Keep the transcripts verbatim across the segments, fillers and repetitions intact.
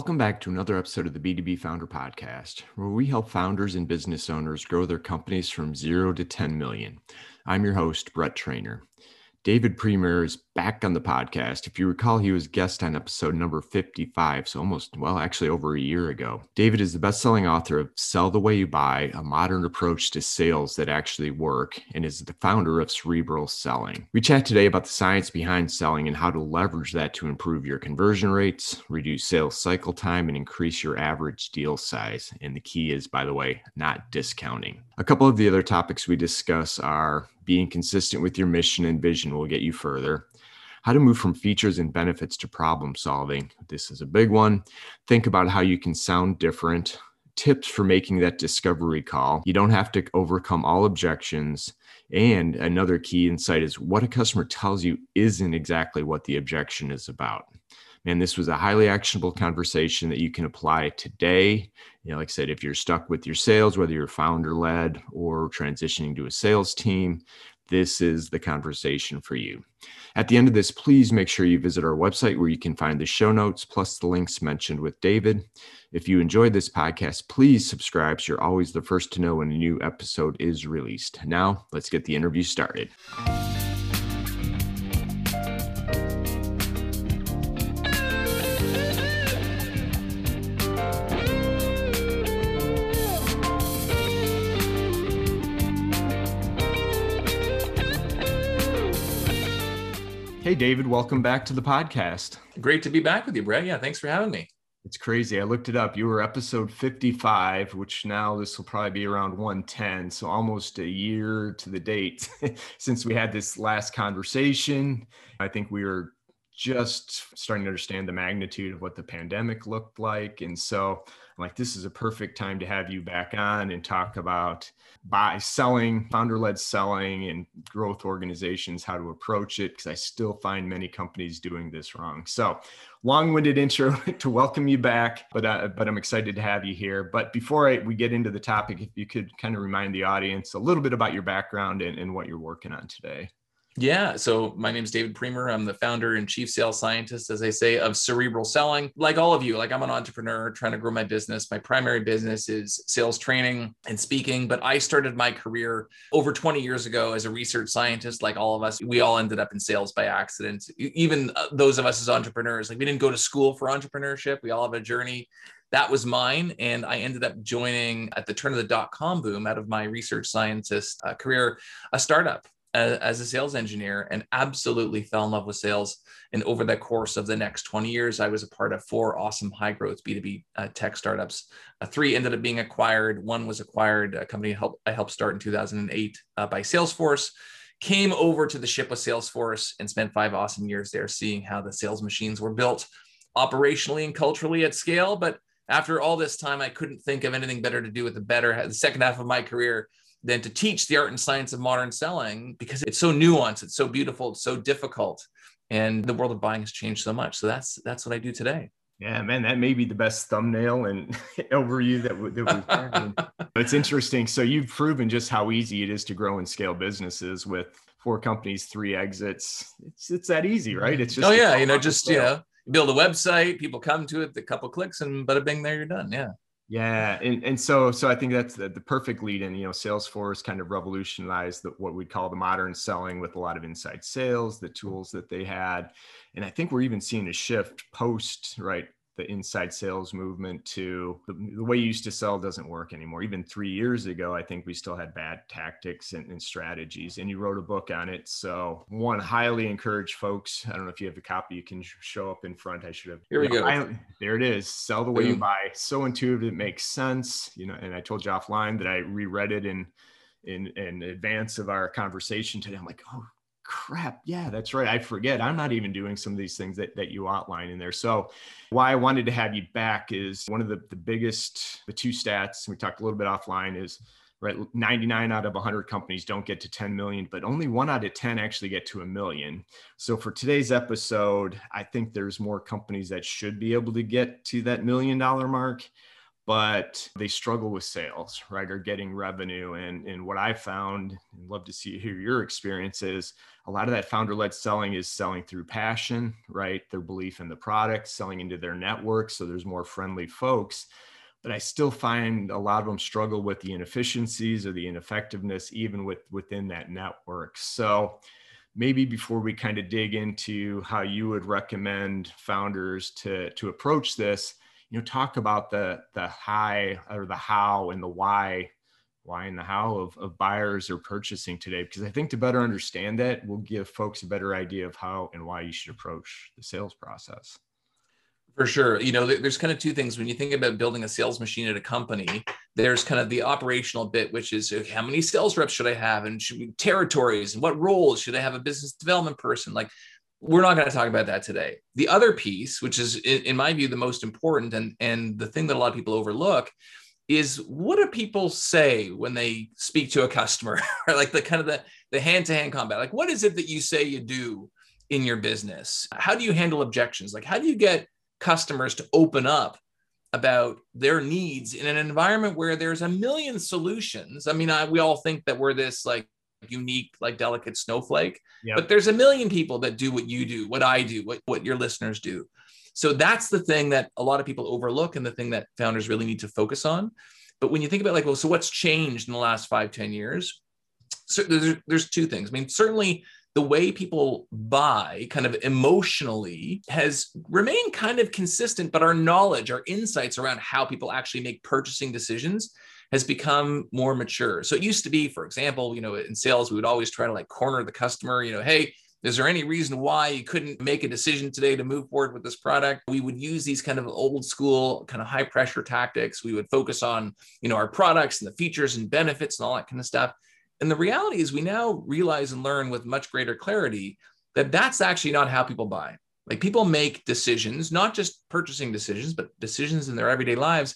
Welcome back to another episode of the B two B Founder Podcast, where we help founders and business owners grow their companies from zero to ten million. I'm your host, Brett Trainer. David Priemer is back on the podcast. If you recall, he was guest on episode number fifty-five, so almost, well, actually over a year ago. David is the best-selling author of Sell the Way You Buy, a modern approach to sales that actually work, and is the founder of Cerebral Selling. We chat today about the science behind selling and how to leverage that to improve your conversion rates, reduce sales cycle time, and increase your average deal size. And the key is, by the way, not discounting. A couple of the other topics we discuss are being consistent with your mission and vision will get you further. How to move from features and benefits to problem solving. This is a big one. Think about how you can sound different. Tips for making that discovery call. You don't have to overcome all objections. And another key insight is what a customer tells you isn't exactly what the objection is about. Man, this was a highly actionable conversation that you can apply today. You know, like I said, if you're stuck with your sales, whether you're founder-led or transitioning to a sales team, this is the conversation for you. At the end of this, please make sure you visit our website where you can find the show notes plus the links mentioned with David. If you enjoyed this podcast, please subscribe so you're always the first to know when a new episode is released. Now, let's get the interview started. Hey, David, welcome back to the podcast. Great to be back with you, Brett. Yeah, thanks for having me. It's crazy. I looked it up. You were episode fifty-five, which now this will probably be around one ten. So almost a year to the date since we had this last conversation. I think we were just starting to understand the magnitude of what the pandemic looked like. And so I'm like, this is a perfect time to have you back on and talk about buy selling, founder-led selling and growth organizations, how to approach it, because I still find many companies doing this wrong. So long-winded intro to welcome you back, but uh, but I'm excited to have you here. But before I, we get into the topic, if you could kind of remind the audience a little bit about your background and, and what you're working on today. Yeah. So my name is David Priemer. I'm the founder and chief sales scientist, as I say, of Cerebral Selling. Like all of you, like I'm an entrepreneur trying to grow my business. My primary business is sales training and speaking, but I started my career over twenty years ago as a research scientist. Like all of us, we all ended up in sales by accident. Even those of us as entrepreneurs, like we didn't go to school for entrepreneurship. We all have a journey. That was mine. And I ended up joining at the turn of the dot-com boom out of my research scientist uh, career, a startup. As a sales engineer and absolutely fell in love with sales. And over the course of the next twenty years, I was a part of four awesome high growth B two B uh, tech startups. Uh, three ended up being acquired. One was acquired, a company help, I helped start in two thousand eight uh, by Salesforce, came over to the ship with Salesforce and spent five awesome years there seeing how the sales machines were built operationally and culturally at scale. But after all this time, I couldn't think of anything better to do with the better, the second half of my career than to teach the art and science of modern selling because it's so nuanced, it's so beautiful, it's so difficult. And the world of buying has changed so much. So that's that's what I do today. Yeah, man, that may be the best thumbnail and overview that, w- that we've had. It's interesting. So you've proven just how easy it is to grow and scale businesses with four companies, three exits. It's it's that easy, right? It's just oh yeah, you know, just you know, build a website, people come to it, a couple clicks, and bada bing, there you're done. Yeah. Yeah. And, and so, so I think that's the, the perfect lead in, you know, Salesforce kind of revolutionized the, what we call the modern selling with a lot of inside sales, the tools that they had. And I think we're even seeing a shift post, right? The inside sales movement to the, the way you used to sell doesn't work anymore. Even three years ago, I think we still had bad tactics and, and strategies, and you wrote a book on it. So one, highly encourage folks. I don't know if you have a copy, you can show up in front. I should have. Here we you know, go. I, there it is. Sell the way you buy. So intuitive. It makes sense. You know, and I told you offline that I reread it in, in, in advance of our conversation today. I'm like, oh, crap. Yeah, that's right. I forget. I'm not even doing some of these things that, that you outline in there. So why I wanted to have you back is one of the, the biggest, the two stats, we talked a little bit offline is, right, ninety-nine out of one hundred companies don't get to ten million, but only one out of ten actually get to a million. So for today's episode, I think there's more companies that should be able to get to that million dollar mark. but they struggle with sales, right? Or getting revenue. And, and what I found, and love to see hear your experience, is a lot of that founder-led selling is selling through passion, right? Their belief in the product, selling into their network. So there's more friendly folks. But I still find a lot of them struggle with the inefficiencies or the ineffectiveness, even with, within that network. So maybe before we kind of dig into how you would recommend founders to, to approach this, you know, talk about the the high or the how and the why, why and the how of, of buyers are purchasing today. Because I think to better understand that, we'll give folks a better idea of how and why you should approach the sales process. For sure. You know, there's kind of two things. When you think about building a sales machine at a company, there's kind of the operational bit, which is okay, how many sales reps should I have? And should we territories? And what roles should I have a business development person? Like, we're not going to talk about that today. The other piece, which is, in my view, the most important and, and the thing that a lot of people overlook, is what do people say when they speak to a customer? Like the kind of the, the hand-to-hand combat. Like, what is it that you say you do in your business? How do you handle objections? Like, how do you get customers to open up about their needs in an environment where there's a million solutions? I mean, I, we all think that we're this like unique, like delicate snowflake, yep. But there's a million people that do what you do, what I do, what, what your listeners do. So that's the thing that a lot of people overlook and the thing that founders really need to focus on. But when you think about like, well, so what's changed in the last five, ten years? So there's, there's two things. I mean, certainly the way people buy kind of emotionally has remained kind of consistent, but our knowledge, our insights around how people actually make purchasing decisions has become more mature. So it used to be, for example, you know, in sales, we would always try to like corner the customer, you know, hey, is there any reason why you couldn't make a decision today to move forward with this product? We would use these kind of old school kind of high pressure tactics. We would focus on, you know, our products and the features and benefits and all that kind of stuff. And the reality is we now realize and learn with much greater clarity that that's actually not how people buy. Like people make decisions, not just purchasing decisions, but decisions in their everyday lives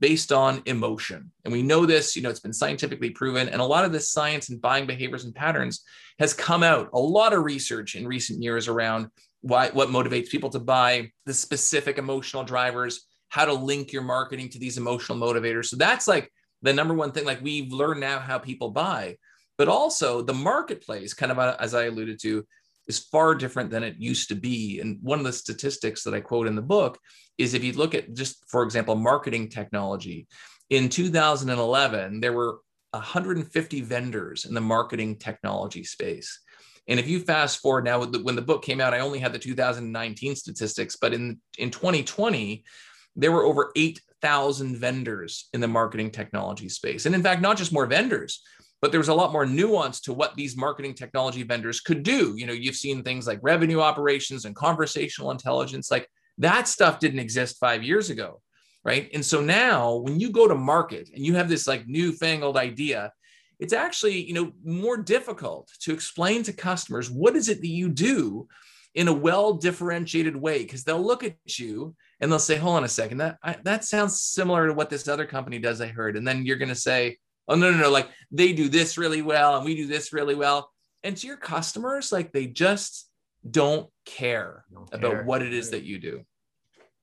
based on emotion. And we know this, you know, it's been scientifically proven. And a lot of this science and buying behaviors and patterns has come out. A lot of research in recent years around why, what motivates people to buy, the specific emotional drivers, how to link your marketing to these emotional motivators. So that's like the number one thing, like we've learned now how people buy, but also the marketplace, kind of as I alluded to, is far different than it used to be. And one of the statistics that I quote in the book is if you look at just, for example, marketing technology, in two thousand eleven, there were one hundred fifty vendors in the marketing technology space. And if you fast forward now, when the book came out, I only had the two thousand nineteen statistics, but in, in twenty twenty, there were over eight thousand vendors in the marketing technology space. And in fact, not just more vendors, but there was a lot more nuance to what these marketing technology vendors could do. You know, you've seen things like revenue operations and conversational intelligence, like that stuff didn't exist five years ago, right? And so now when you go to market and you have this like newfangled idea, it's actually, you know, more difficult to explain to customers, what is it that you do in a well-differentiated way? Because they'll look at you and they'll say, hold on a second, that I, that sounds similar to what this other company does, I heard. And then you're going to say, oh, no, no, no, like they do this really well and we do this really well. And to your customers, like they just don't care, don't care. about what it is that you do.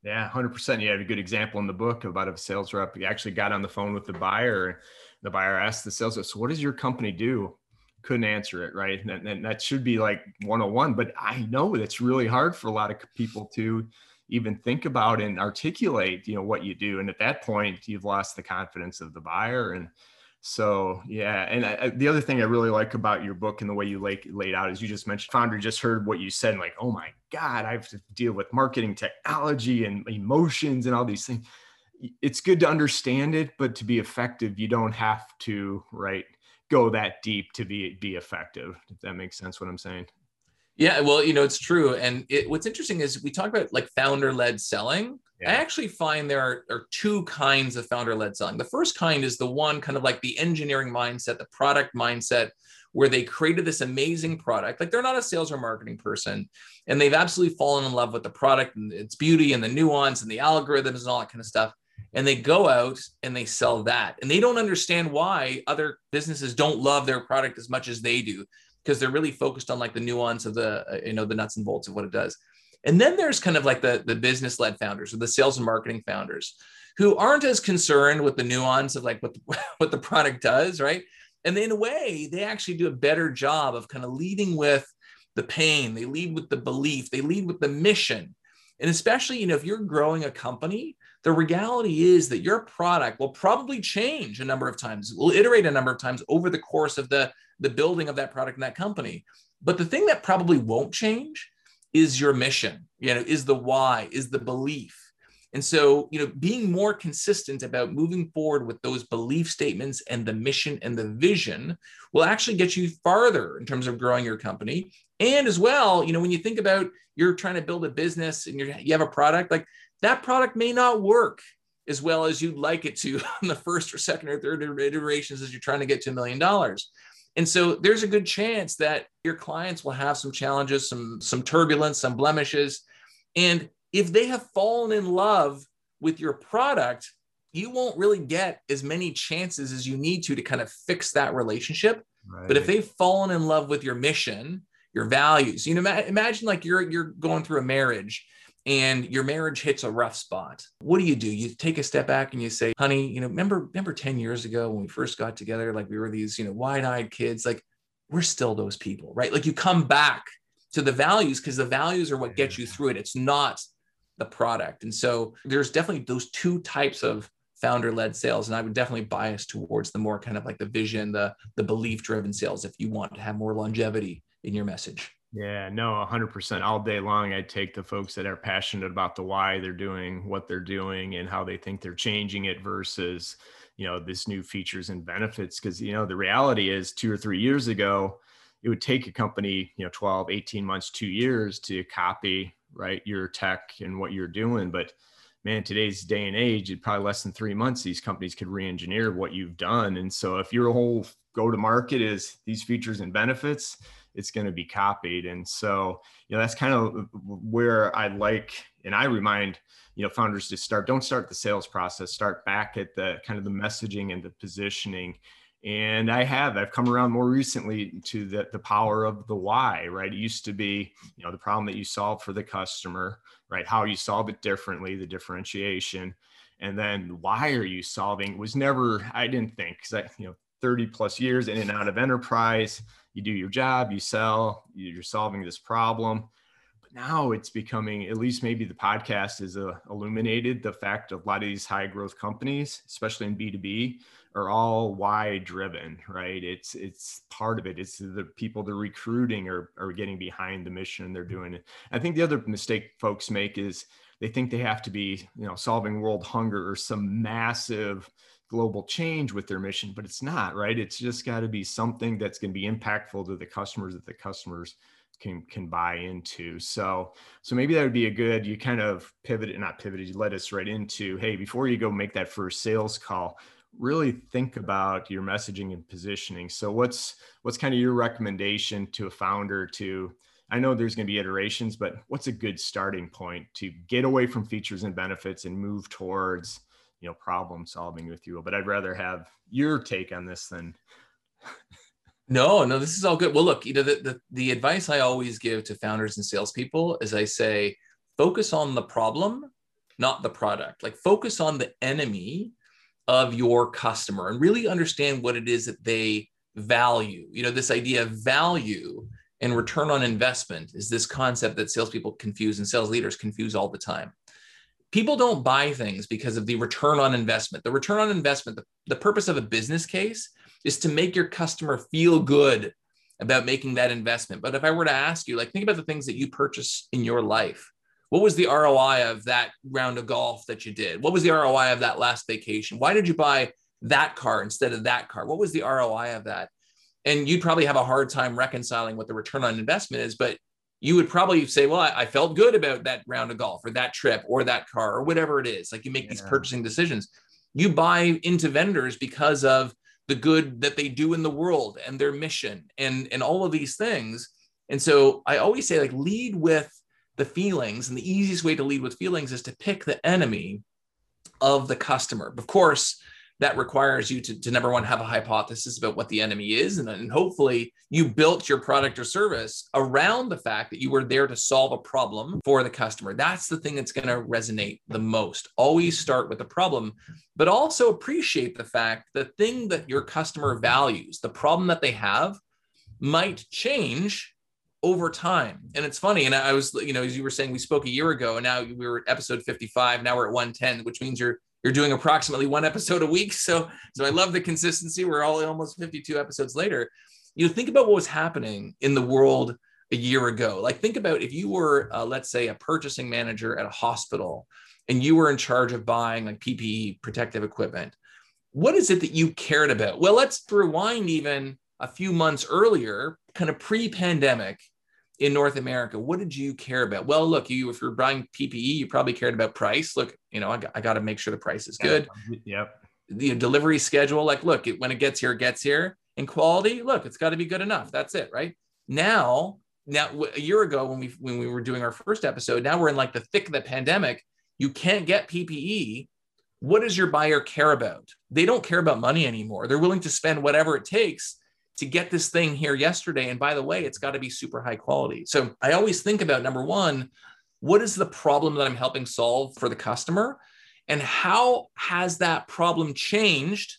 Yeah, one hundred percent. You have a good example in the book about a sales rep. You actually got on the phone with the buyer. The buyer asked the sales rep, so what does your company do? Couldn't answer it, right? And, and that should be like one oh one, but I know that's really hard for a lot of people to even think about and articulate, you know, what you do. And at that point, you've lost the confidence of the buyer. And so, yeah. And I, I, the other thing I really like about your book and the way you lay, laid out is you just mentioned founder just heard what you said and like, oh my God, I have to deal with marketing technology and emotions and all these things. It's good to understand it, but to be effective, you don't have to, right? Go that deep to be be effective, if that makes sense what I'm saying. Yeah, well, you know, it's true. And it, what's interesting is we talk about like founder-led selling. Yeah. I actually find there are, are two kinds of founder-led selling. The first kind is the one kind of like the engineering mindset, the product mindset, where they created this amazing product. Like they're not a sales or marketing person and they've absolutely fallen in love with the product and its beauty and the nuance and the algorithms and all that kind of stuff. And they go out and they sell that. And they don't understand why other businesses don't love their product as much as they do, because they're really focused on like the nuance of the, you know, the nuts and bolts of what it does. And then there's kind of like the, the business-led founders or the sales and marketing founders who aren't as concerned with the nuance of like what the, what the product does, right? And in a way, they actually do a better job of kind of leading with the pain. They lead with the belief. They lead with the mission. And especially, you know, if you're growing a company, the reality is that your product will probably change a number of times. It will iterate a number of times over the course of the, the building of that product and that company. But the thing that probably won't change is your mission, you know, is the why, is the belief. And so, you know, being more consistent about moving forward with those belief statements and the mission and the vision will actually get you farther in terms of growing your company. And as well, you know, when you think about you're trying to build a business and you're, you have a product, like that product may not work as well as you'd like it to on the first or second or third iterations as you're trying to get to a million dollars. And so there's a good chance that your clients will have some challenges, some, some turbulence, some blemishes. And if they have fallen in love with your product, you won't really get as many chances as you need to to kind of fix that relationship. Right. But if they've fallen in love with your mission, your values, you know, imagine like you're, you're going through a marriage and your marriage hits a rough spot. What do you do? You take a step back and you say, honey, you know, remember, remember ten years ago when we first got together, like we were these, you know, wide-eyed kids, like we're still those people, right? Like you come back to the values because the values are what get you through it. It's not the product. And so there's definitely those two types of founder-led sales. And I would definitely bias towards the more kind of like the vision, the, the belief-driven sales if you want to have more longevity in your message. Yeah, no, one hundred percent. All day long, I take the folks that are passionate about the why they're doing what they're doing and how they think they're changing it versus, you know, this new features and benefits. Because, you know, the reality is two or three years ago, it would take a company, you know, twelve, eighteen months, two years to copy, right, your tech and what you're doing. But man, today's day and age, it probably less than three months, these companies could re-engineer what you've done. And so if your whole go-to-market is these features and benefits, it's going to be copied. And so, you know, that's kind of where I like, and I remind, you know, founders to start, don't start the sales process, start back at the kind of the messaging and the positioning. And I have, I've come around more recently to the, the power of the why, right? It used to be, you know, the problem that you solve for the customer, right? How you solve it differently, the differentiation. And then why are you solving was never, I didn't think, because I, you know, thirty plus years in and out of enterprise, you do your job, you sell, you're solving this problem. But now it's becoming, at least maybe the podcast has uh, illuminated the fact of a lot of these high growth companies, especially in B two B, are all why driven, right? It's it's part of it. It's the people they're recruiting are, are getting behind the mission they're doing it. I think the other mistake folks make is they think they have to be, you know, solving world hunger or some massive global change with their mission, but it's not, right? It's just got to be something that's going to be impactful to the customers that the customers can can buy into. So, so maybe that would be a good, you kind of pivot and not pivot, you led us right into, hey, before you go make that first sales call, really think about your messaging and positioning. So what's, what's kind of your recommendation to a founder to, I know there's going to be iterations, but what's a good starting point to get away from features and benefits and move towards, you know, problem solving with you? But I'd rather have your take on this than. No, no, this is all good. Well, look, you know, the, the, the advice I always give to founders and salespeople is I say, focus on the problem, not the product. Like focus on the enemy of your customer and really understand what it is that they value. You know, this idea of value and return on investment is this concept that salespeople confuse and sales leaders confuse all the time. People don't buy things because of the return on investment. The return on investment, the, the purpose of a business case is to make your customer feel good about making that investment. But if I were to ask you, like, think about the things that you purchase in your life. What was the R O I of that round of golf that you did? What was the R O I of that last vacation? Why did you buy that car instead of that car? What was the R O I of that? And you'd probably have a hard time reconciling what the return on investment is, but you would probably say, well, I, I felt good about that round of golf or that trip or that car or whatever it is. Like you make yeah. these purchasing decisions. You buy into vendors because of the good that they do in the world and their mission and, and all of these things. And so I always say, like, lead with the feelings. And the easiest way to lead with feelings is to pick the enemy of the customer. Of course, that requires you to, to number one, have a hypothesis about what the enemy is. And, and hopefully you built your product or service around the fact that you were there to solve a problem for the customer. That's the thing that's going to resonate the most. Always start with the problem, but also appreciate the fact the thing that your customer values, the problem that they have, might change over time. And it's funny. And I was, you know, as you were saying, we spoke a year ago and now we were at episode fifty-five. Now we're at one ten, which means you're You're doing approximately one episode a week. So, so I love the consistency. We're all almost fifty-two episodes later. You know, think about what was happening in the world a year ago. Like think about if you were, uh, let's say, a purchasing manager at a hospital and you were in charge of buying like P P E, protective equipment. What is it that you cared about? Well, let's rewind even a few months earlier, kind of pre-pandemic in North America. What did you care about? Well, look, you, if you're buying P P E, you probably cared about price. Look, you know, I, I got to make sure the price is good. Yep. The delivery schedule, like, look, it, when it gets here, it gets here. And quality, look, it's got to be good enough. That's it, right? Now, now a year ago when we when we were doing our first episode, now we're in like the thick of the pandemic. You can't get P P E. What does your buyer care about? They don't care about money anymore. They're willing to spend whatever it takes to get this thing here yesterday. And by the way, it's got to be super high quality. So I always think about number one, what is the problem that I'm helping solve for the customer? And how has that problem changed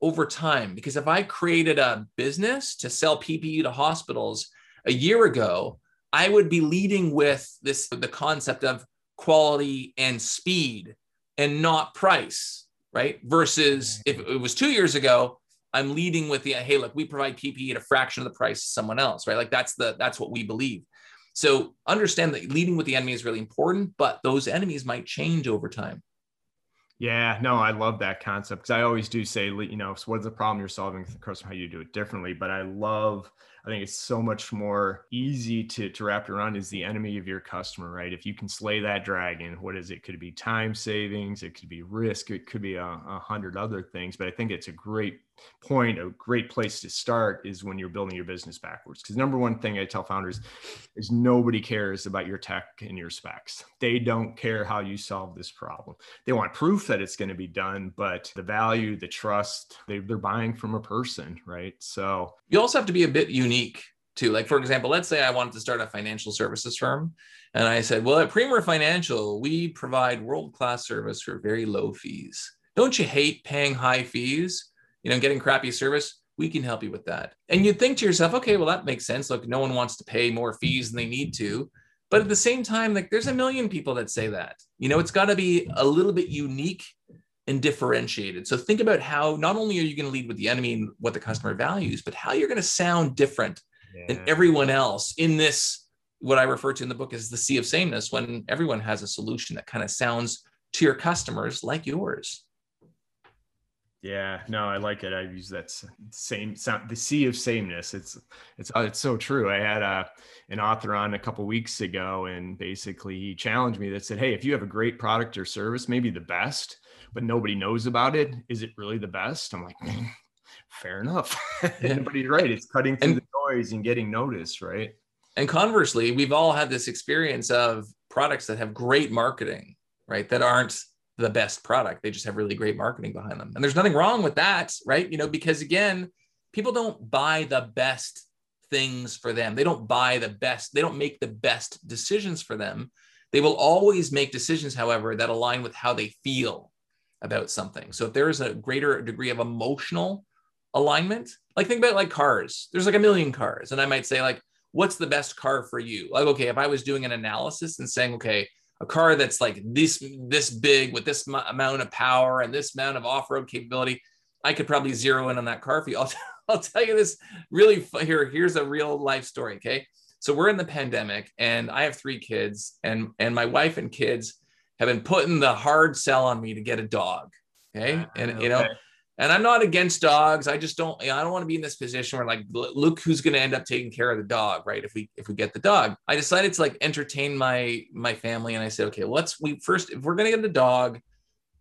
over time? Because if I created a business to sell P P E to hospitals a year ago, I would be leading with this, the concept of quality and speed and not price, right? Versus if it was two years ago, I'm leading with the, hey, look, we provide P P E at a fraction of the price of someone else, right? Like that's the, that's what we believe. So understand that leading with the enemy is really important, but those enemies might change over time. Yeah, no, I love that concept because I always do say, you know, so what's the problem you're solving with the customer, how you do it differently. But I love, I think it's so much more easy to, to wrap around is the enemy of your customer, right? If you can slay that dragon, what is it? Could it be time savings? It could be risk. It could be a, a hundred other things. But I think it's a great point, a great place to start is when you're building your business backwards. Because number one thing I tell founders is nobody cares about your tech and your specs. They don't care how you solve this problem. They want proof that it's going to be done, but the value, the trust, they, they're buying from a person, right? So you also have to be a bit unique too. Like for example, let's say I wanted to start a financial services firm. And I said, well, at Priemer Financial, we provide world-class service for very low fees. Don't you hate paying high fees? You know, getting crappy service, we can help you with that. And you'd think to yourself, okay, well, that makes sense. Look, no one wants to pay more fees than they need to. But at the same time, like there's a million people that say that, you know, it's got to be a little bit unique and differentiated. So think about how not only are you going to lead with the enemy and what the customer values, but how you're going to sound different yeah. than everyone else in this, what I refer to in the book as the sea of sameness, when everyone has a solution that kind of sounds to your customers like yours. Yeah, no, I like it. I use that same sound, the sea of sameness. It's, it's, it's so true. I had a, an author on a couple of weeks ago, and basically he challenged me that said, hey, if you have a great product or service, maybe the best, but nobody knows about it, is it really the best? I'm like, fair enough. And, but he's right. It's cutting through and, the noise and getting noticed, right? And conversely, we've all had this experience of products that have great marketing, right? That aren't the best product. They just have really great marketing behind them. And there's nothing wrong with that, right? You know, because again, people don't buy the best things for them. They don't buy the best, they don't make the best decisions for them. They will always make decisions, however, that align with how they feel about something. So if there is a greater degree of emotional alignment, like think about like cars, there's like a million cars. And I might say like, what's the best car for you? Like, okay, if I was doing an analysis and saying, okay, a car that's like this, this big with this amount of power and this amount of off-road capability, I could probably zero in on that car for you. I'll, t- I'll tell you this really here. Here's a real life story. Okay. So we're in the pandemic and I have three kids and, and my wife and kids have been putting the hard sell on me to get a dog. Okay. And, okay. you know, and I'm not against dogs. I just don't, you know, I don't want to be in this position where like, look, who's going to end up taking care of the dog, right? If we, if we get the dog, I decided to like entertain my, my family. And I said, okay, let's, we first, if we're going to get the dog,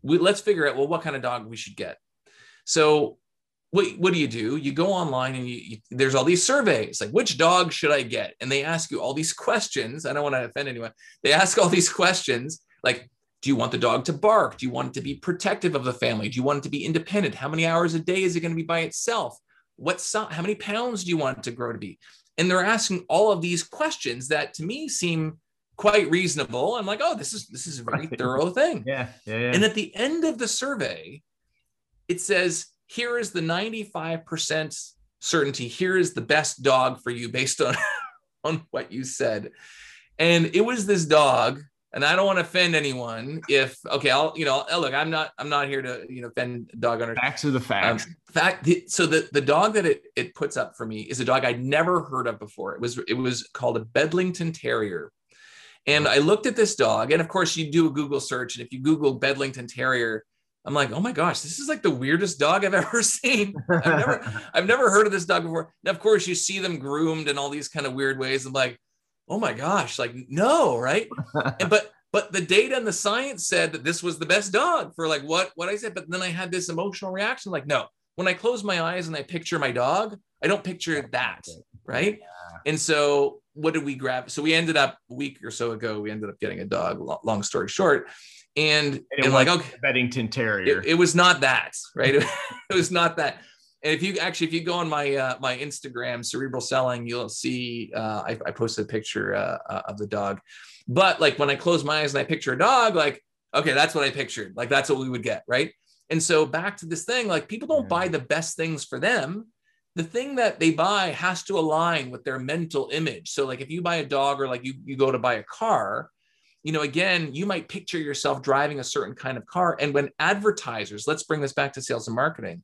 we let's figure out, well, what kind of dog we should get. So what, what do you do? You go online and you, you, there's all these surveys, like which dog should I get? And they ask you all these questions. I don't want to offend anyone. They ask all these questions, like, Do you want the dog to bark? Do you want it to be protective of the family? Do you want it to be independent? How many hours a day is it going to be by itself? What so- how many pounds do you want it to grow to be? And they're asking all of these questions that to me seem quite reasonable. I'm like, oh, this is this is a very thorough thing. Yeah, yeah, yeah. And at the end of the survey, it says, here is the ninety-five percent certainty. Here is the best dog for you based on, on what you said. And it was this dog. And I don't want to offend anyone if, okay, I'll, you know, look, I'm not, I'm not here to, you know, offend dog owners. Facts are the facts. Um, fact. So the, the dog that it, it puts up for me is a dog I'd never heard of before. It was, it was called a Bedlington Terrier. And I looked at this dog, and of course you do a Google search. And if you Google Bedlington Terrier, I'm like, oh my gosh, this is like the weirdest dog I've ever seen. I've never, I've never heard of this dog before. Now, of course you see them groomed in all these kind of weird ways. I'm like, oh my gosh, like, no, right? and, but but the data and the science said that this was the best dog for like what, what I said. But then I had this emotional reaction, like, no, when I close my eyes and I picture my dog, I don't picture that, right? Yeah. And so what did we grab? So we ended up a week or so ago, we ended up getting a dog, long story short. And, and, and like, okay, Bedlington Terrier. It, it was not that, right? It was not that. And if you actually, if you go on my uh, my Instagram, Cerebral Selling, you'll see uh, I, I posted a picture uh, uh, of the dog. But like when I close my eyes and I picture a dog, like, okay, that's what I pictured. Like that's what we would get, right? And so back to this thing, like people don't buy the best things for them. The thing that they buy has to align with their mental image. So like if you buy a dog or like you you go to buy a car, you know, again, you might picture yourself driving a certain kind of car. And when advertisers, let's bring this back to sales and marketing.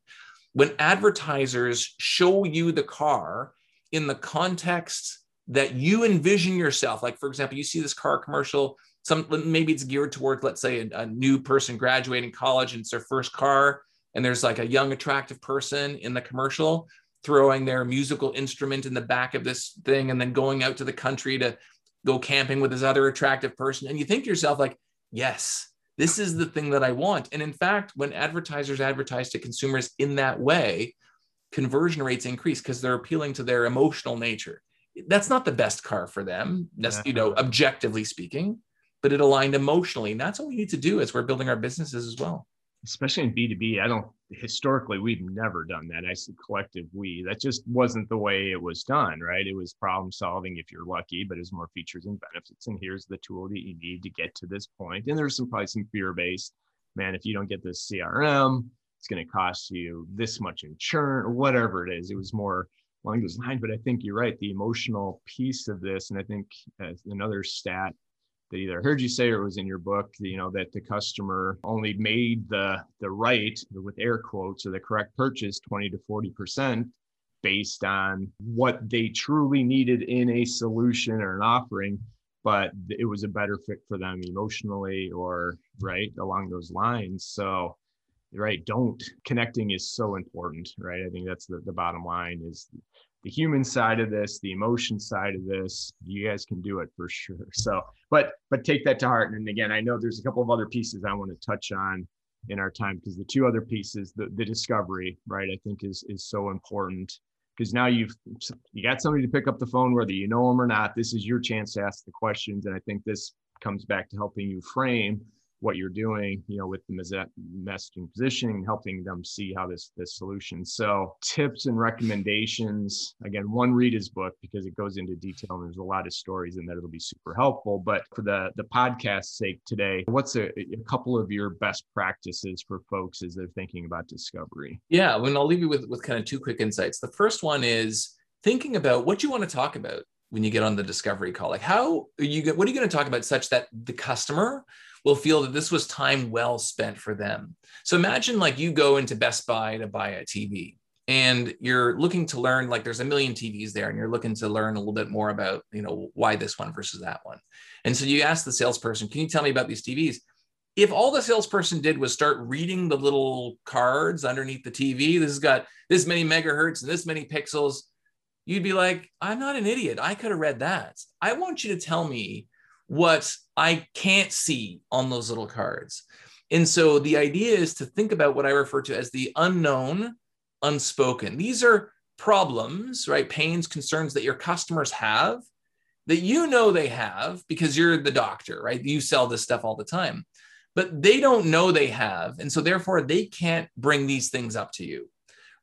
When advertisers show you the car in the context that you envision yourself, like, for example, you see this car commercial, some maybe it's geared toward, let's say, a, a new person graduating college and it's their first car. And there's like a young, attractive person in the commercial throwing their musical instrument in the back of this thing and then going out to the country to go camping with this other attractive person. And you think to yourself, like, yes, this is the thing that I want. And in fact, when advertisers advertise to consumers in that way, conversion rates increase because they're appealing to their emotional nature. That's not the best car for them. That's, you know, objectively speaking, but it aligned emotionally. And that's what we need to do as we're building our businesses as well. Especially in B two B, I don't, historically, we've never done that. I said collective we, that just wasn't the way it was done, right? It was problem solving if you're lucky, but it's more features and benefits. And here's the tool that you need to get to this point. And there's some, probably some fear-based, man, if you don't get this C R M, it's going to cost you this much in churn or whatever it is. It was more along those lines, but I think you're right, the emotional piece of this. And I think uh, another stat that either heard you say or it was in your book, you know, that the customer only made the the right, with air quotes, or the correct purchase twenty to forty percent based on what they truly needed in a solution or an offering, but it was a better fit for them emotionally or right along those lines. So right, don't connecting is so important, right? I think that's the, the bottom line is the human side of this, the emotion side of this. You guys can do it for sure. So, but but take that to heart. And again, I know there's a couple of other pieces I want to touch on in our time, because the two other pieces, the, the discovery, right, I think is is so important, because now you've you got somebody to pick up the phone, whether you know them or not. This is your chance to ask the questions. And I think this comes back to helping you frame what you're doing, you know, with the messaging positioning, helping them see how this, this solution. So tips and recommendations, again, one, read his book because it goes into detail and there's a lot of stories in that. It'll be super helpful. But for the, the podcast's sake today, what's a, a couple of your best practices for folks as they're thinking about discovery? Yeah, I mean, I'll leave you with, with kind of two quick insights. The first one is thinking about what you want to talk about when you get on the discovery call. Like how are you, what are you going to talk about such that the customer will feel that this was time well spent for them? So imagine like you go into Best Buy to buy a T V and you're looking to learn, like there's a million T Vs there and you're looking to learn a little bit more about, you know, why this one versus that one. And so you ask the salesperson, can you tell me about these T Vs? If all the salesperson did was start reading the little cards underneath the T V, this has got this many megahertz and this many pixels, you'd be like, I'm not an idiot. I could have read that. I want you to tell me what I can't see on those little cards. And so the idea is to think about what I refer to as the unknown, unspoken. These are problems, right? Pains, concerns that your customers have that you know they have because you're the doctor, right? You sell this stuff all the time. but they don't know they have. And so therefore they can't bring these things up to you,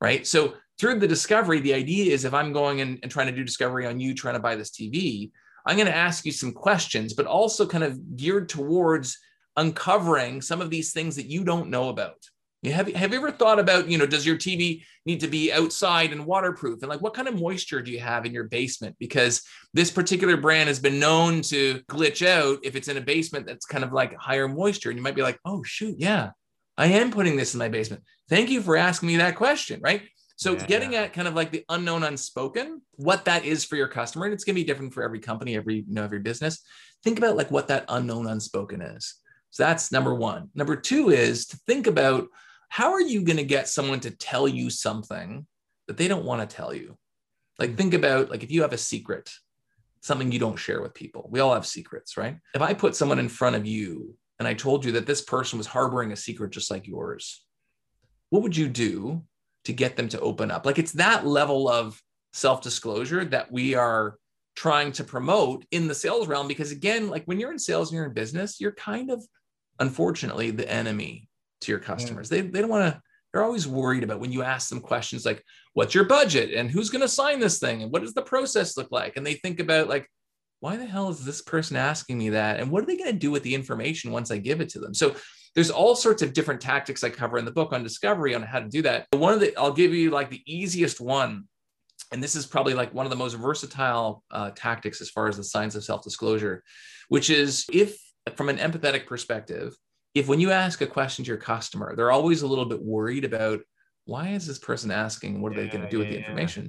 right? So through the discovery, the idea is if I'm going in and trying to do discovery on you trying to buy this T V, I'm going to ask you some questions, but also kind of geared towards uncovering some of these things that you don't know about. You have, have you ever thought about, you know, does your T V need to be outside and waterproof? And like, what kind of moisture do you have in your basement? Because this particular brand has been known to glitch out if it's in a basement that's kind of like higher moisture. And you might be like, oh, shoot, yeah, I am putting this in my basement. Thank you for asking me that question, right? So yeah. Getting at kind of like the unknown unspoken, what that is for your customer, and it's going to be different for every company, every, you know, every business. Think about like what that unknown unspoken is. So that's number one. Number two is to think about how are you going to get someone to tell you something that they don't want to tell you? Like think about like if you have a secret, something you don't share with people. We all have secrets, right? If I put someone in front of you and I told you that this person was harboring a secret just like yours, what would you do to get them to open up? Like it's that level of self-disclosure that we are trying to promote in the sales realm. Because again, like when you're in sales and you're in business, you're kind of, unfortunately, the enemy to your customers. Yeah. They, they don't want to, they're always worried about when you ask them questions like, what's your budget and who's going to sign this thing? And what does the process look like? And they think about like, why the hell is this person asking me that? And what are they going to do with the information once I give it to them? So there's all sorts of different tactics I cover in the book on discovery on how to do that. But one of the, I'll give you like the easiest one. And this is probably like one of the most versatile uh, tactics as far as the science of self-disclosure, which is if from an empathetic perspective, if when you ask a question to your customer, they're always a little bit worried about why is this person asking? What are yeah, they going to do yeah, with the information?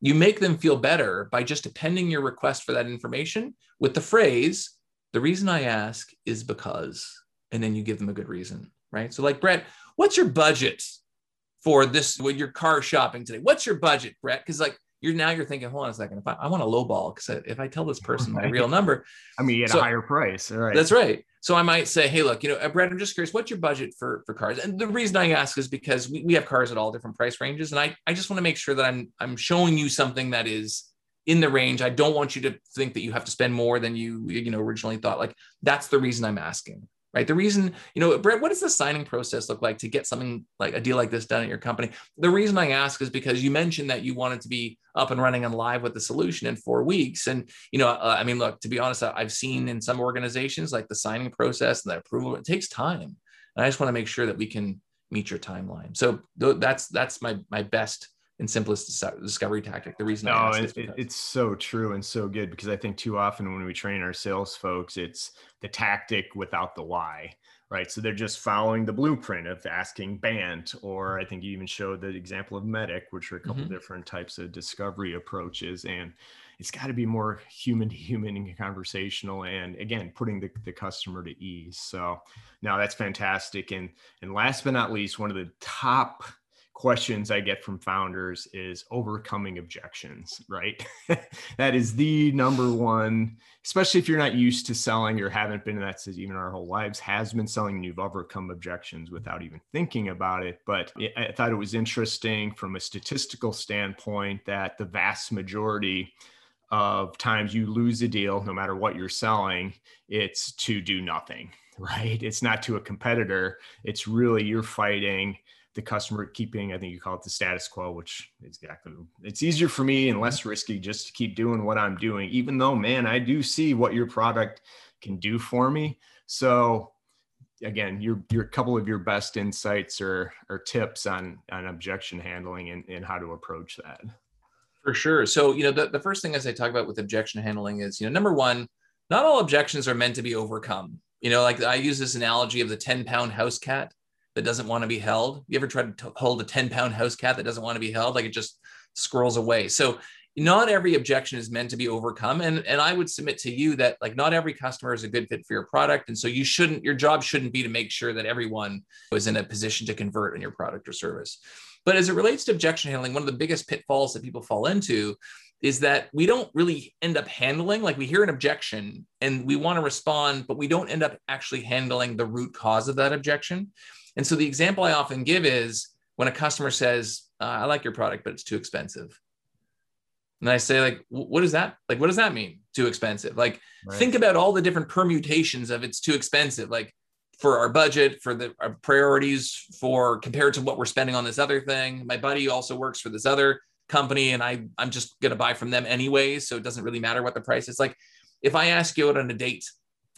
Yeah. You make them feel better by just appending your request for that information with the phrase, the reason I ask is because, and then you give them a good reason, right? So like, Brett, what's your budget for this, with your car shopping today? What's your budget, Brett? Because like, you're now you're thinking, hold on a second, if I, I want to lowball, because if I tell this person right. my real number, I mean, you get so, a higher price. All right. That's right. So I might say, hey, look, you know, Brett, I'm just curious, what's your budget for, for cars? And the reason I ask is because we, we have cars at all different price ranges. And I, I just want to make sure that I'm, I'm showing you something that is in the range. I don't want you to think that you have to spend more than you, you know, originally thought. Like, that's the reason I'm asking. Right. The reason, you know, Brett, what does the signing process look like to get something like a deal like this done at your company? The reason I ask is because you mentioned that you wanted to be up and running and live with the solution in four weeks. And, you know, uh, I mean, look, to be honest, I've seen in some organizations like the signing process and the approval, it takes time. And I just want to make sure that we can meet your timeline. So th- that's that's my my best and simplest dis- discovery tactic. The reason no, I asked it, it, it's so true and so good, because I think too often when we train our sales folks, it's the tactic without the why, right? So they're just following the blueprint of asking BANT, or I think you even showed the example of MEDDIC, which are a couple mm-hmm. different types of discovery approaches. And it's got to be more human to human and conversational, and again, putting the, the customer to ease. So no, that's fantastic. And, and last but not least, one of the top questions I get from founders is overcoming objections, right? That is the number one, especially if you're not used to selling or haven't been in that since even our whole lives has been selling, and you've overcome objections without even thinking about it. But I thought it was interesting from a statistical standpoint that the vast majority of times you lose a deal, no matter what you're selling, it's to do nothing, right? It's not to a competitor. It's really you're fighting the customer, keeping, I think you call it the status quo, which is exactly, it's easier for me and less risky just to keep doing what I'm doing, even though, man, I do see what your product can do for me. So again, your, your couple of your best insights or, or tips on, on objection handling and, and how to approach that. For sure. So, you know, the, the first thing as I talk about with objection handling is, you know, number one, not all objections are meant to be overcome. You know, like I use this analogy of the ten pound house cat that doesn't want to be held. You ever tried to hold a ten pound house cat that doesn't want to be held? Like it just squirrels away. So not every objection is meant to be overcome. And, and I would submit to you that like not every customer is a good fit for your product. And so you shouldn't, your job shouldn't be to make sure that everyone was in a position to convert on your product or service. But as it relates to objection handling, one of the biggest pitfalls that people fall into is that we don't really end up handling, like we hear an objection and we want to respond, but we don't end up actually handling the root cause of that objection. And so the example I often give is when a customer says, uh, I like your product, but it's too expensive. And I say, like, what is that? Like, what does that mean? Too expensive. Like, right. Think about all the different permutations of it's too expensive. Like for our budget, for the our priorities, for compared to what we're spending on this other thing. My buddy also works for this other company, and I, I'm just going to buy from them anyway, so it doesn't really matter what the price is. Like, if I ask you out on a date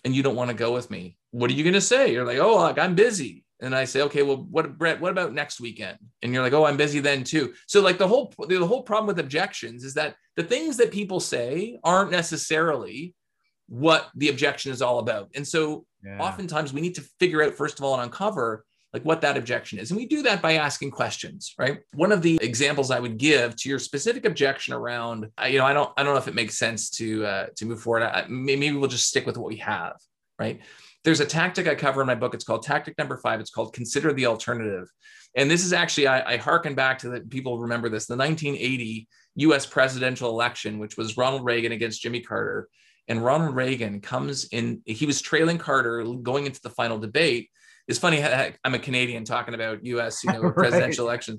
and you don't want to go with me, what are you going to say? You're like, oh, like, I'm busy. And I say, okay, well, what, Brett, what about next weekend? And you're like, oh, I'm busy then too. So like the whole, the whole problem with objections is that the things that people say aren't necessarily what the objection is all about. And so yeah. oftentimes we need to figure out, first of all, and uncover like what that objection is. And we do that by asking questions, right? One of the examples I would give to your specific objection around, you know, I don't, I don't know if it makes sense to, uh, to move forward. I, maybe we'll just stick with what we have, right? There's a tactic I cover in my book. It's called tactic number five. It's called consider the alternative. And this is actually, I, I hearken back to that. People remember this, the nineteen eighty U S presidential election, which was Ronald Reagan against Jimmy Carter. And Ronald Reagan comes in, he was trailing Carter going into the final debate. It's funny, I'm a Canadian talking about U S, you know, right. presidential elections.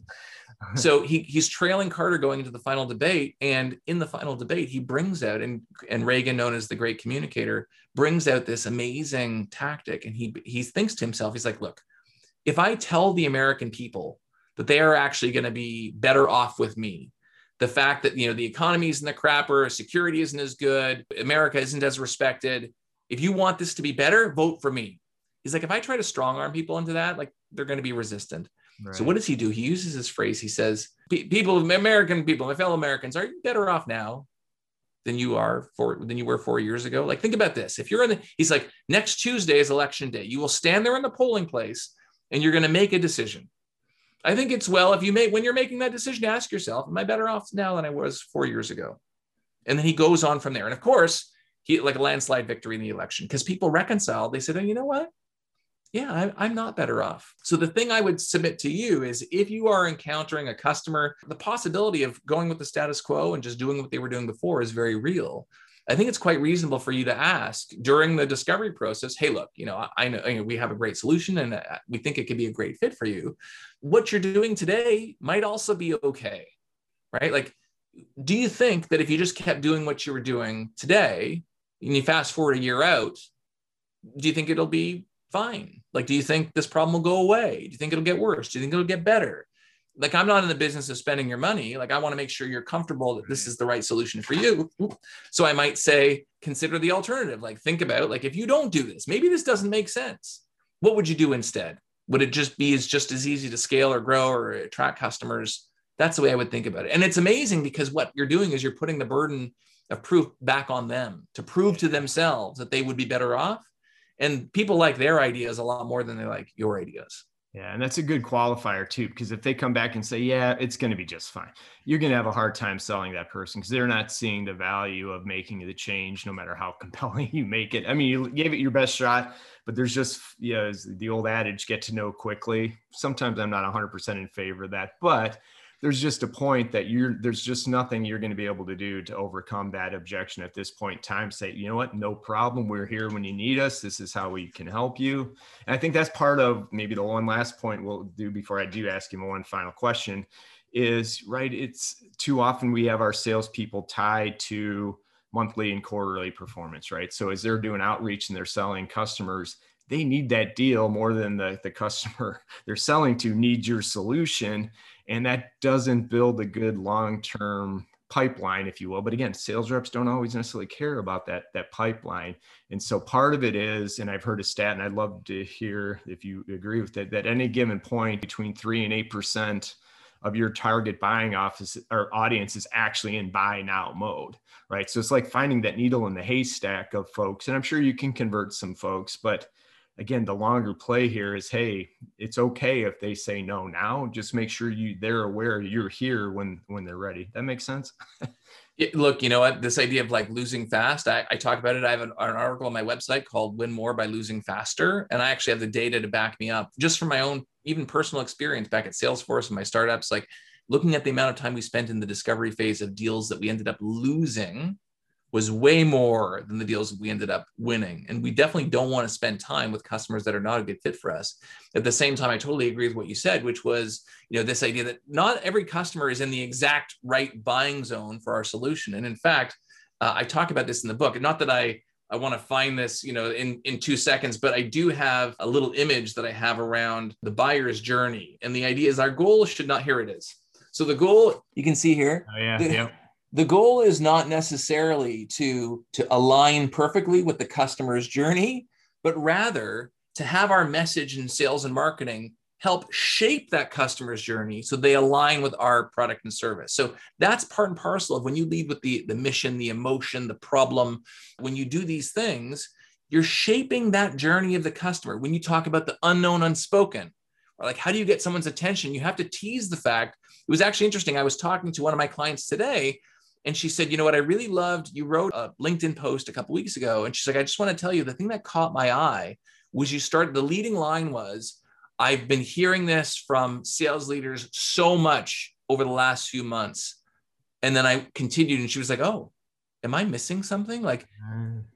So he he's trailing Carter going into the final debate. And in the final debate, he brings out, and, and Reagan, known as the great communicator, brings out this amazing tactic. And he, he thinks to himself, he's like, look, if I tell the American people that they are actually going to be better off with me, the fact that, you know, the economy is in the crapper, security isn't as good, America isn't as respected. If you want this to be better, vote for me. He's like, if I try to strong arm people into that, like they're going to be resistant. Right. So what does he do? He uses this phrase. He says, people, American people, my fellow Americans, are you better off now than you are for, than you were four years ago? Like, think about this. If you're in the, he's like, next Tuesday is election day. You will stand there in the polling place and you're going to make a decision. I think it's, well, if you make, when you're making that decision, ask yourself, am I better off now than I was four years ago? And then he goes on from there. And of course he, like a landslide victory in the election, because people reconciled. They said, oh, you know what? Yeah, I'm not better off. So the thing I would submit to you is if you are encountering a customer, the possibility of going with the status quo and just doing what they were doing before is very real. I think it's quite reasonable for you to ask during the discovery process, hey, look, you know, I know, I know we have a great solution and we think it could be a great fit for you. What you're doing today might also be okay, right? Like, do you think that if you just kept doing what you were doing today and you fast forward a year out, do you think it'll be fine? Like, do you think this problem will go away? Do you think it'll get worse? Do you think it'll get better? Like, I'm not in the business of spending your money. Like, I want to make sure you're comfortable that this is the right solution for you. So I might say, consider the alternative. Like, think about, like, if you don't do this, maybe this doesn't make sense. What would you do instead? Would it just be as just as easy to scale or grow or attract customers? That's the way I would think about it. And it's amazing because what you're doing is you're putting the burden of proof back on them to prove to themselves that they would be better off. And people like their ideas a lot more than they like your ideas. Yeah. And that's a good qualifier too, because if they come back and say, yeah, it's going to be just fine, you're going to have a hard time selling that person because they're not seeing the value of making the change, no matter how compelling you make it. I mean, you gave it your best shot, but there's just, you know, the old adage, get to know quickly. Sometimes I'm not one hundred percent in favor of that, but there's just a point that you're, there's just nothing you're going to be able to do to overcome that objection at this point in time. Say, you know what, no problem. We're here when you need us. This is how we can help you. And I think that's part of maybe the one last point we'll do before I do ask you one final question is, right, it's too often we have our salespeople tied to monthly and quarterly performance, right? So as they're doing outreach and they're selling customers, they need that deal more than the, the customer they're selling to needs your solution. And that doesn't build a good long-term pipeline, if you will. But again, sales reps don't always necessarily care about that, that pipeline. And so part of it is, and I've heard a stat, and I'd love to hear if you agree with it, that any given point between three and eight percent of your target buying office or audience is actually in buy now mode, right? So it's like finding that needle in the haystack of folks. And I'm sure you can convert some folks, but again, the longer play here is, hey, it's okay if they say no now. Just make sure you they're aware you're here when when they're ready. That makes sense? It, look, you know what? This idea of like losing fast, I, I talk about it. I have an, an article on my website called Win More by Losing Faster. And I actually have the data to back me up just from my own even personal experience back at Salesforce and my startups, like looking at the amount of time we spent in the discovery phase of deals that we ended up losing was way more than the deals we ended up winning. And we definitely don't want to spend time with customers that are not a good fit for us. At the same time, I totally agree with what you said, which was, you know, this idea that not every customer is in the exact right buying zone for our solution. And in fact, uh, I talk about this in the book, and not that I I want to find this, you know, in, in two seconds, but I do have a little image that I have around the buyer's journey. And the idea is our goal should not, here it is. So the goal, you can see here, oh, yeah, the, yeah. the goal is not necessarily to, to align perfectly with the customer's journey, but rather to have our message in sales and marketing help shape that customer's journey so they align with our product and service. So that's part and parcel of when you lead with the, the mission, the emotion, the problem. When you do these things, you're shaping that journey of the customer. When you talk about the unknown unspoken, or like, how do you get someone's attention? You have to tease the fact. It was actually interesting. I was talking to one of my clients today, and she said, you know what, I really loved, you wrote a LinkedIn post a couple of weeks ago. And she's like, I just want to tell you, the thing that caught my eye was you started, the leading line was, I've been hearing this from sales leaders so much over the last few months. And then I continued, and she was like, oh, am I missing something? Like,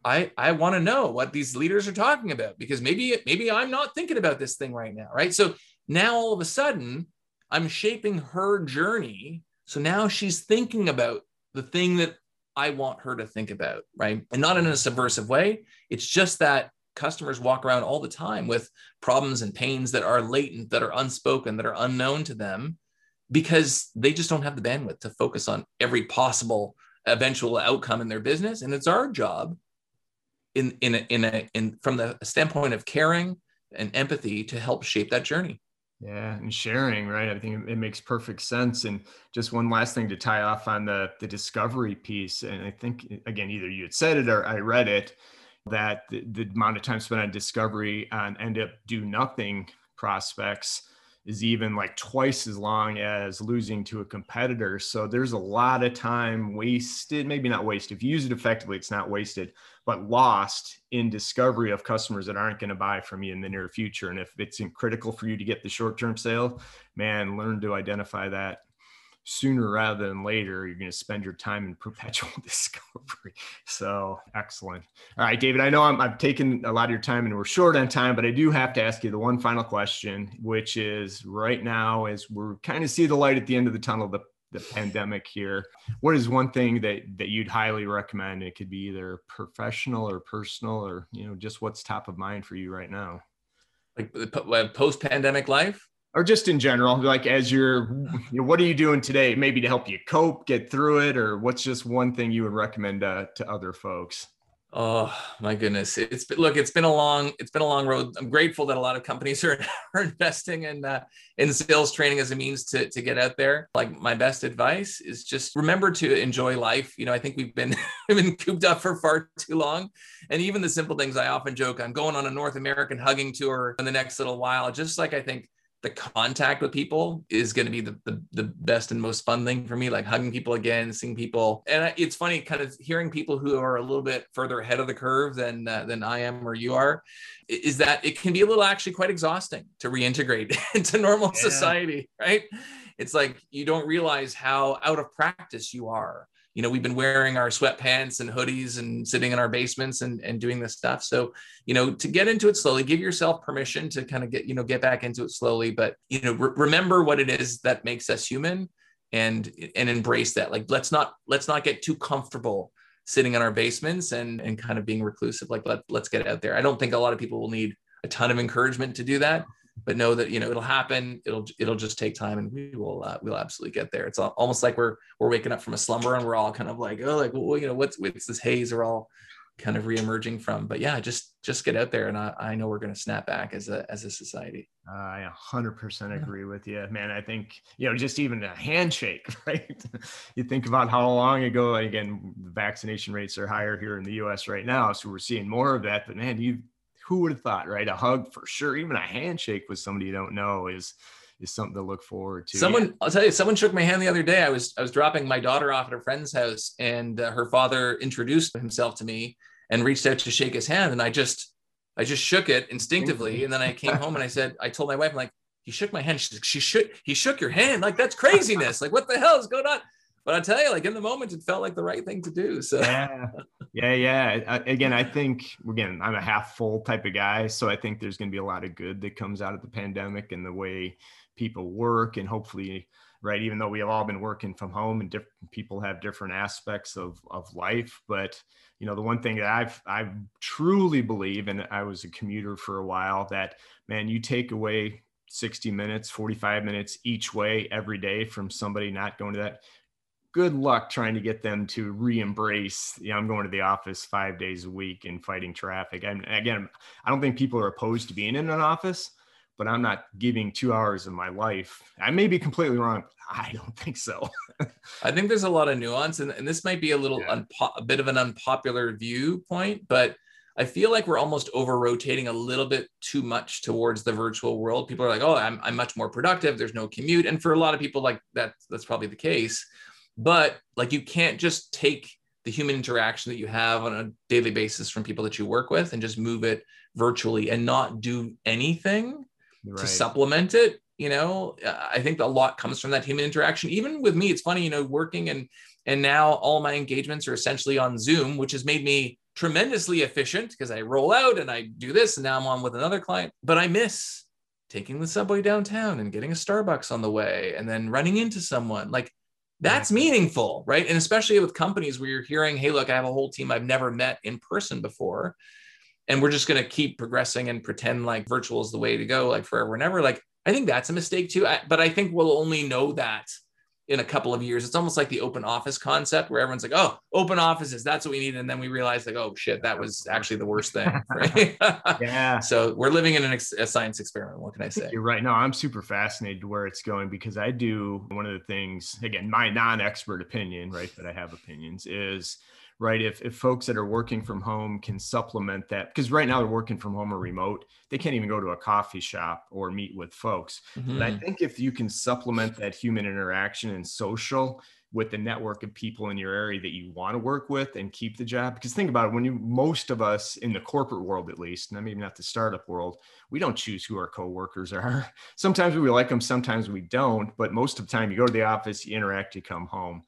I, I want to know what these leaders are talking about, because maybe, maybe I'm not thinking about this thing right now, right? So now all of a sudden I'm shaping her journey. So now she's thinking about the thing that I want her to think about, right? And not in a subversive way. It's just that customers walk around all the time with problems and pains that are latent, that are unspoken, that are unknown to them, because they just don't have the bandwidth to focus on every possible eventual outcome in their business. And it's our job in, in, a, in, a, in from the standpoint of caring and empathy to help shape that journey. Yeah. And sharing, right? I think it makes perfect sense. And just one last thing to tie off on the, the discovery piece. And I think, again, either you had said it or I read it, that the, the amount of time spent on discovery on end up do nothing prospects is even like twice as long as losing to a competitor. So there's a lot of time wasted, maybe not wasted. If you use it effectively, it's not wasted, but lost in discovery of customers that aren't going to buy from you in the near future. And if it's critical for you to get the short-term sale, man, learn to identify that sooner rather than later. You're going to spend your time in perpetual discovery. So excellent. All right, David, I know I'm, I've taken a lot of your time and we're short on time, but I do have to ask you the one final question, which is right now, as we're kind of see the light at the end of the tunnel, the, the pandemic here, what is one thing that, that you'd highly recommend? It could be either professional or personal, or, you know, just what's top of mind for you right now? Like post-pandemic life? Or just in general, like as you're, you know, what are you doing today, maybe to help you cope, get through it, or what's just one thing you would recommend uh, to other folks? Oh my goodness, it's been, look, it's been a long, it's been a long road. I'm grateful that a lot of companies are, are investing in uh, in sales training as a means to to get out there. Like my best advice is just remember to enjoy life. You know, I think we've been we've been cooped up for far too long, and even the simple things. I often joke, I'm going on a North American hugging tour in the next little while, just like I think. The contact with people is going to be the, the, the best and most fun thing for me, like hugging people again, seeing people. And it's funny kind of hearing people who are a little bit further ahead of the curve than, uh, than I am or you are, is that it can be a little actually quite exhausting to reintegrate into normal yeah. society, right? It's like, you don't realize how out of practice you are. You know, we've been wearing our sweatpants and hoodies and sitting in our basements and, and doing this stuff. So, you know, to get into it slowly, give yourself permission to kind of get, you know, get back into it slowly, but, you know, re- remember what it is that makes us human and, and embrace that. Like, let's not, let's not get too comfortable sitting in our basements and, and kind of being reclusive. Like, let, let's get out there. I don't think a lot of people will need a ton of encouragement to do that, but know that, you know, it'll happen. It'll, it'll just take time, and we will, uh, we'll absolutely get there. It's almost like we're, we're waking up from a slumber, and we're all kind of like, oh, like, well, you know, what's, what's this haze we're all kind of reemerging from, but yeah, just, just get out there. And I, I know we're going to snap back as a, as a society. Uh, I a hundred percent agree with you, man. I think, you know, just even a handshake, right? You think about how long ago, and again, vaccination rates are higher here in the U S right now. So we're seeing more of that, but man, you who would have thought, right? A hug for sure. Even a handshake with somebody you don't know is, is something to look forward to. Someone, yeah. I'll tell you, someone shook my hand the other day. I was, I was dropping my daughter off at a friend's house, and uh, her father introduced himself to me and reached out to shake his hand. And I just, I just shook it instinctively. And then I came home and I said, I told my wife, I'm like, he shook my hand. She's like, she shook, he shook your hand. Like, that's craziness. Like, what the hell is going on? But I tell you, like in the moment, it felt like the right thing to do. So yeah, yeah, yeah. I, again, I think again, I'm a half full type of guy, so I think there's going to be a lot of good that comes out of the pandemic and the way people work, and hopefully, right. Even though we have all been working from home and different people have different aspects of of life, but you know, the one thing that I've I truly believe, and I was a commuter for a while, that man, you take away sixty minutes, forty-five minutes each way every day from somebody not going to that. Good luck trying to get them to re-embrace, you know, I'm going to the office five days a week and fighting traffic. And again, I don't think people are opposed to being in an office, but I'm not giving two hours of my life. I may be completely wrong, but I don't think so. I think there's a lot of nuance, and, and this might be a little, yeah. unpo- a bit of an unpopular viewpoint, but I feel like we're almost over-rotating a little bit too much towards the virtual world. People are like, oh, I'm, I'm much more productive. There's no commute. And for a lot of people like that, that's probably the case. But like, you can't just take the human interaction that you have on a daily basis from people that you work with and just move it virtually and not do anything right. to supplement it. You know, I think a lot comes from that human interaction. Even with me, it's funny, you know, working and, and now all my engagements are essentially on Zoom, which has made me tremendously efficient because I roll out and I do this and now I'm on with another client, but I miss taking the subway downtown and getting a Starbucks on the way and then running into someone. Like, that's meaningful, right? And especially with companies where you're hearing, hey, look, I have a whole team I've never met in person before, and we're just going to keep progressing and pretend like virtual is the way to go, like forever and ever. Like, I think that's a mistake too. I, but I think we'll only know that in a couple of years. It's almost like the open office concept where everyone's like, oh, open offices, that's what we need. And then we realize like, oh shit, that was actually the worst thing, right? Yeah. So we're living in an ex- a science experiment. What can I say? You're right. No, I'm super fascinated where it's going, because I do one of the things, again, my non-expert opinion, right, but I have opinions, is right, if, if folks that are working from home can supplement that, because right now they're working from home or remote, they can't even go to a coffee shop or meet with folks. Mm-hmm. But I think if you can supplement that human interaction and social with the network of people in your area that you want to work with and keep the job, because think about it, when you, most of us in the corporate world, at least, and maybe not the startup world, we don't choose who our coworkers are. Sometimes we like them, sometimes we don't, but most of the time you go to the office, you interact, you come home.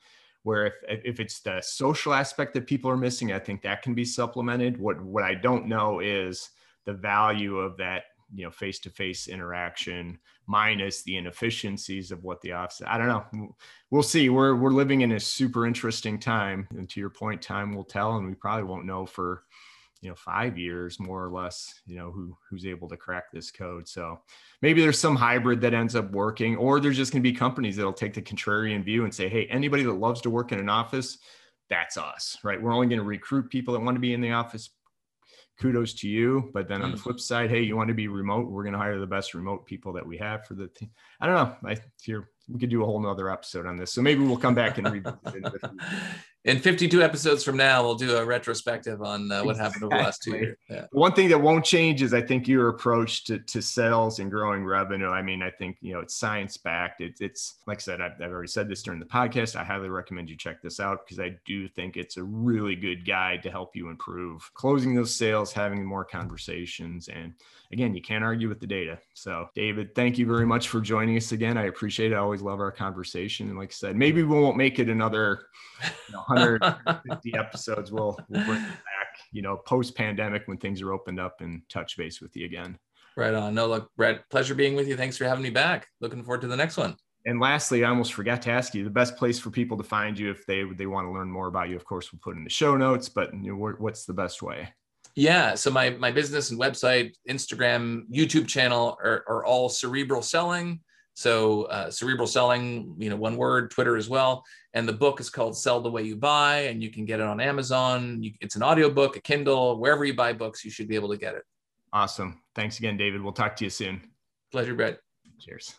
Where if if it's the social aspect that people are missing, I think that can be supplemented. What what I don't know is the value of that, you know, face-to-face interaction minus the inefficiencies of what the office, I don't know. We'll see. We're we're living in a super interesting time. And to your point, time will tell, and we probably won't know for, you know, five years, more or less, you know, who, who's able to crack this code. So maybe there's some hybrid that ends up working, or there's just going to be companies that'll take the contrarian view and say, hey, anybody that loves to work in an office, that's us, right? We're only going to recruit people that want to be in the office. Kudos to you. But then on the flip side, hey, you want to be remote? We're going to hire the best remote people that we have for the team. I don't know. I hear we could do a whole nother episode on this. So maybe we'll come back and revisit it. In fifty-two episodes from now, we'll do a retrospective on uh, what happened over the last two years. Yeah. One thing that won't change is I think your approach to, to sales and growing revenue. I mean, I think, you know, it's science backed. It, it's like I said, I've, I've already said this during the podcast. I highly recommend you check this out because I do think it's a really good guide to help you improve closing those sales, having more conversations. And again, you can't argue with the data. So David, thank you very much for joining us again. I appreciate it. I always love our conversation. And like I said, maybe we won't make it another, you know, one hundred fifty episodes. We'll, we'll bring it back, you know, post-pandemic when things are opened up, and touch base with you again. Right on. No, look, Brett, pleasure being with you. Thanks for having me back. Looking forward to the next one. And lastly, I almost forgot to ask you, the best place for people to find you if they they want to learn more about you, of course, we'll put in the show notes, but you know, what's the best way? Yeah. So my my business and website, Instagram, YouTube channel are, are all Cerebral Selling. So uh, Cerebral Selling, you know, one word, Twitter as well. And the book is called Sell the Way You Buy, and you can get it on Amazon. You, it's an audiobook, a Kindle, wherever you buy books, you should be able to get it. Awesome. Thanks again, David. We'll talk to you soon. Pleasure, Brett. Cheers.